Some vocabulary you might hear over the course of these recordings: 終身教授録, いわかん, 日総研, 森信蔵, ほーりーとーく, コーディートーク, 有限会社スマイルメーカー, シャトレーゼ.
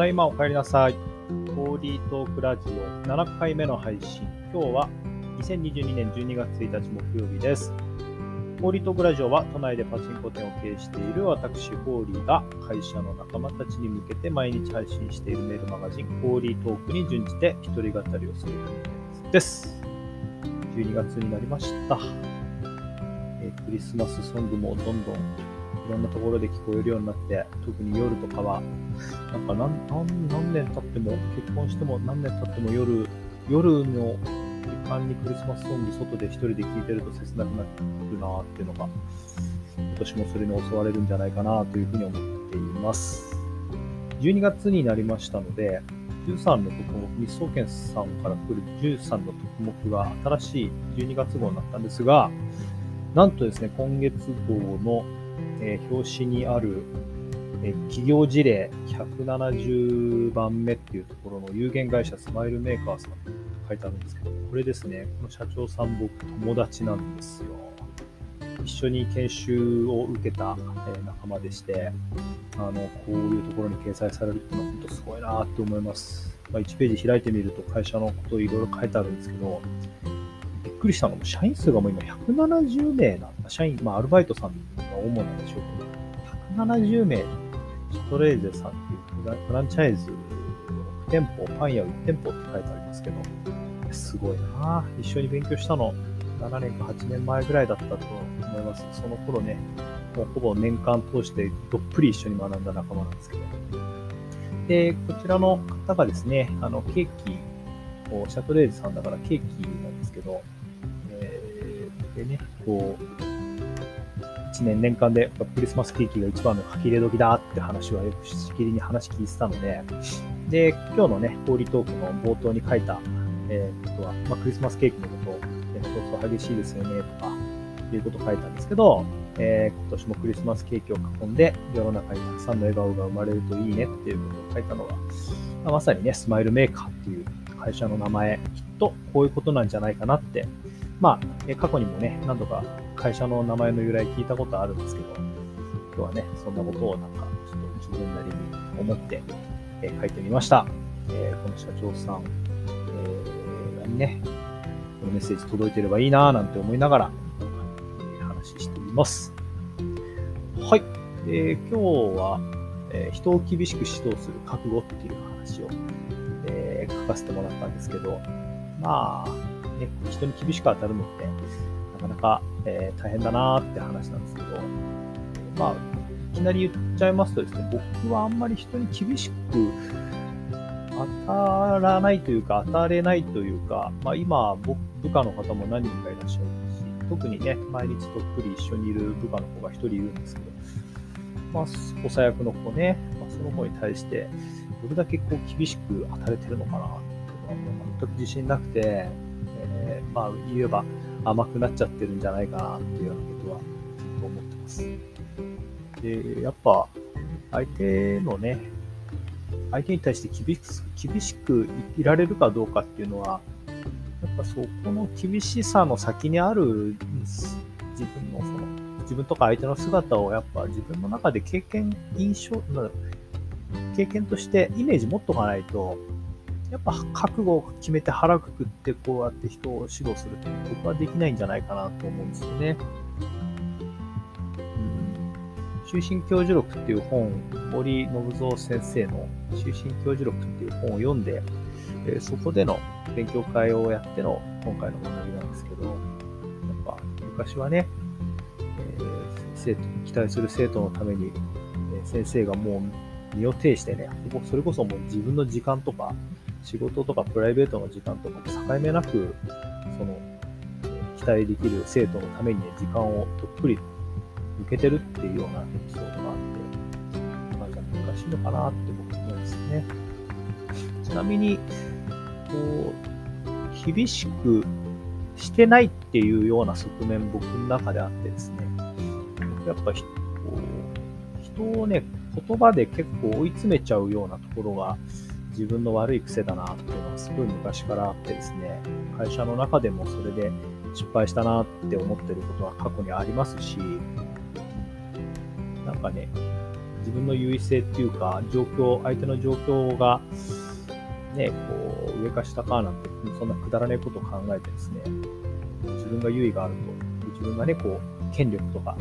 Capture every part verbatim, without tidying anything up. だいまお帰りなさい。コーディートークラジオななかいめの配信。今日はにせんにじゅうにねんじゅうにがつついたち木曜日です。コーディートークラジオは都内でパチンコ店を経営している私コーディーが会社の仲間たちに向けて毎日配信しているメールマガジンコーディートークに準じて一人語りをするです。じゅうにがつになりました。えー、クリスマスソングもどんどんいろんなところで聞こえるようになって、特に夜とかは、なんか 何, 何, 何年経っても、結婚しても何年経っても夜、夜の時間にクリスマスソング外で一人で聴いてると切なくなるなーっていうのが、今年もそれに襲われるんじゃないかなというふうに思っています。じゅうにがつになりましたので、じゅうさんの特目、日総研さんから来るじゅうさんの特目が新しいじゅうにがつ号になったんですが、なんとですね、今月号の、えー、表紙にある、えー、企業事例ひゃくななじゅうばんめっていうところの有限会社スマイルメーカーさんって書いてあるんですけど、これですね、この社長さん僕友達なんですよ。一緒に研修を受けた、えー、仲間でして、あのこういうところに掲載されるってのは本当すごいなって思います。まあ、いちページ開いてみると会社のことをいろいろ書いてあるんですけど、びっくりしたのが社員数がもう今ひゃくななじゅうめいなんだ。社員、まあ、アルバイトさんが主なんでしょうけど、ひゃくななじゅうめい、ストレーゼさんっていうフランチャイズろくてんぽ、パン屋いちてんぽって書いてありますけど、すごいな。一緒に勉強したのななねんかはちねんまえぐらいだったと思います。その頃ね、もうほぼ年間通してどっぷり一緒に学んだ仲間なんですけど。で、こちらの方がですね、あの、ケーキを、シャトレーゼさんだからケーキなんですけど、えー、でね、こう、いちねん年間でクリスマスケーキが一番の書き入れ時だって話はよくしきりに話聞いてたので、で、今日のね、氷トークの冒頭に書いた、えー、ことは、まあ、クリスマスケーキのことを、そうそう激しいですよねとかいうことを書いたんですけど、えー、今年もクリスマスケーキを囲んで世の中にたくさんの笑顔が生まれるといいねっていうことを書いたのが、まあ、まさにねスマイルメーカーっていう会社の名前、きっとこういうことなんじゃないかなって、まあ、えー、過去にもね何度か会社の名前の由来聞いたことあるんですけど、今日はねそんなことをなんかちょっと自分なりに思って、えー、書いてみました。えー、この社長さん、えー、ねメッセージ届いてればいいなぁなんて思いながら話しています。はい。えー、今日は、えー、人を厳しく指導する覚悟っていう話を、えー、書かせてもらったんですけど、まあ、ね、人に厳しく当たるのってなかなか、えー、大変だなーって話なんですけど、まあ、いきなり言っちゃいますとですね、僕はあんまり人に厳しく当たらないというか、当たれないというか、まあ、今僕、部下の方も何人かいらっしゃいますし、特にね、毎日どっぷり一緒にいる部下の子が一人いるんですけど、まあ、補佐役の子ね、まあ、その子に対して、どれだけこう厳しく当たれてるのかなっていうのは全く自信なくて、えー、まあ、言えば甘くなっちゃってるんじゃないかなっていうようなことはずっと思ってます。で、やっぱ、相手のね、相手に対して厳しく、厳しくいられるかどうかっていうのは、やっぱそこの厳しさの先にある自分のその、自分とか相手の姿をやっぱ自分の中で経験、印象、経験としてイメージ持っとかないと、やっぱ覚悟を決めて腹くくってこうやって人を指導するっていうことはできないんじゃないかなと思うんですよね。終身教授録っていう本、森信蔵先生の終身教授録っていう本を読んで、えー、そこでの勉強会をやっての今回の学びなんですけど、やっぱ昔はね、えー、生徒期待する生徒のために、えー、先生がもう身を挺してね、それこそもう自分の時間とか仕事とかプライベートの時間とか境目なく、その期待できる生徒のために、ね、時間をどっぷり受けてるっていうようなエピソードがあって、まあ、難しいのかなって僕思うんですね。ちなみにこう厳しくしてないっていうような側面、僕の中であってですね、やっぱり人をね言葉で結構追い詰めちゃうようなところが自分の悪い癖だなっていうのはすごい昔からあってですね、会社の中でもそれで失敗したなって思ってることは過去にありますし。なんかね、自分の優位性っていうか、状況、相手の状況が、ね、こう、上か下かなんて、そんなくだらないことを考えてですね、自分が優位があると、自分がね、こう、権力とか、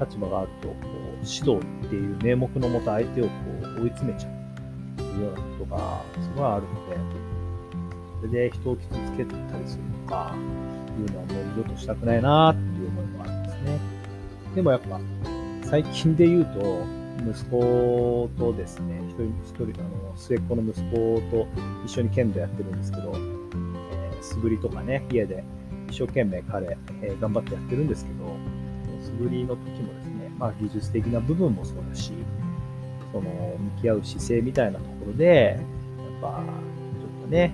立場があると、こう、指導っていう名目のもと相手をこう追い詰めちゃうというようなことが、すごいあるので、それで人を傷つけたりするとか、いうのはもう二度としたくないなっていう思いもあるんですね。でもやっぱ、最近で言うと、息子とですね、一人一人、あの、末っ子の息子と一緒に剣道やってるんですけど、えー、素振りとかね、家で一生懸命彼、えー、頑張ってやってるんですけど、素振りの時もですね、まあ技術的な部分もそうだし、その、向き合う姿勢みたいなところで、やっぱ、ちょっとね、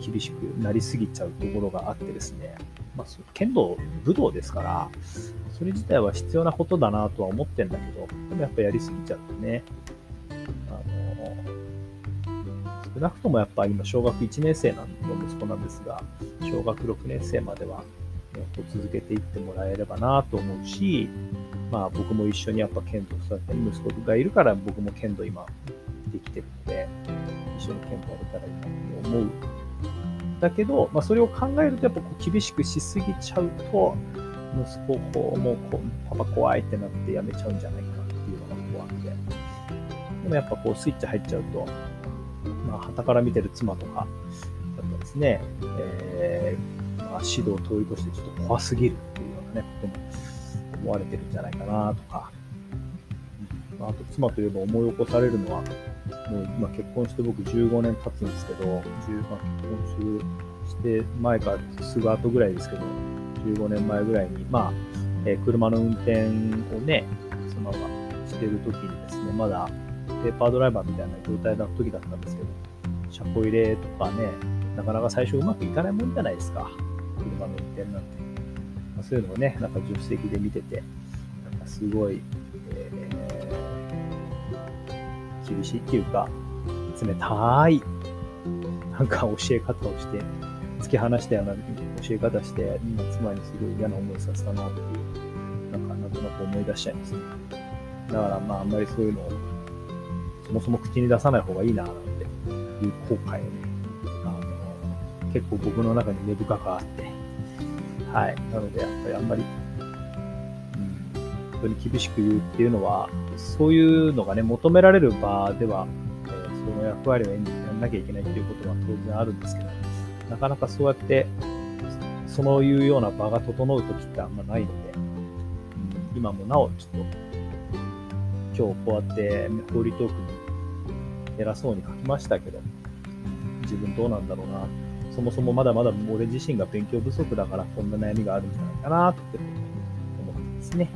厳しくなりすぎちゃうところがあってですね、まあ、剣道、武道ですから、それ自体は必要なことだなとは思ってんだけど、でもやっぱやりすぎちゃってね、あの、少なくともやっぱ今、小学いちねん生の息子なんですが、小学ろくねん生までは、続けていってもらえればなと思うし、まあ僕も一緒にやっぱ剣道を育てる息子がいるから、僕も剣道今できてるので、一緒に剣道やれたらいいなと思う。だけど、まあそれを考えるとやっぱこう厳しくしすぎちゃうと、息子こうもうこうパパ怖いってなってやめちゃうんじゃないかっていうのが怖くて。でもやっぱこうスイッチ入っちゃうと、まあ傍から見てる妻とかだったですね、えー指導を通り越してちょっと怖すぎるっていうようなね、ことも思われてるんじゃないかなとか、あと妻といえば思い起こされるのは、もう今結婚して僕じゅうごねん経つんですけど、じゅう、まあ、結婚して前からすぐ後ぐらいですけど、じゅうごねんまえぐらいに、まあ、えー、車の運転をね、妻がしてる時にですね、まだペーパードライバーみたいな状態の時だったんですけど、車庫入れとかね、なかなか最初うまくいかないもんじゃないですか。車の運転なんて、まあ、そういうのをね、なんか助手席で見てて、なんかすごい、えー、厳しいっていうか、冷たい、なんか教え方をして、突き放したような教え方して、今妻にすごい嫌な思いさせたなっていう、なんかなんとなく思い出しちゃいますね。だからまああんまりそういうのを、そもそも口に出さない方がいいな、なんていう後悔をね、結構僕の中に根深くあって、はい、なのでやっぱりあんまり、うん、本当に厳しく言うっていうのは、そういうのがね、求められる場では、えー、その役割を演じてやんなきゃいけないっていうことは当然あるんですけど、なかなかそうやってそのいうような場が整う時ってあんまないので、うん、今もなおちょっと今日こうやってホーリートークに偉そうに書きましたけど、自分どうなんだろうな。そもそもまだまだ俺自身が勉強不足だからこんな悩みがあるんじゃないかなって思ってですね。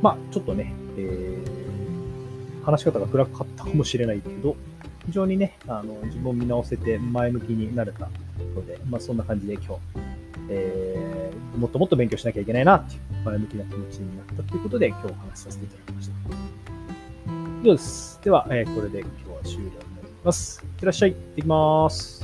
まあちょっとね、えー、話し方が暗かったかもしれないけど、非常にね、あの自分を見直せて前向きになれたので、まあそんな感じで今日、えー、もっともっと勉強しなきゃいけないなっていう前向きな気持ちになったということで今日お話しさせていただきました。よし。では、えー、これで今日は終了。いってらっしゃい。行ってきます。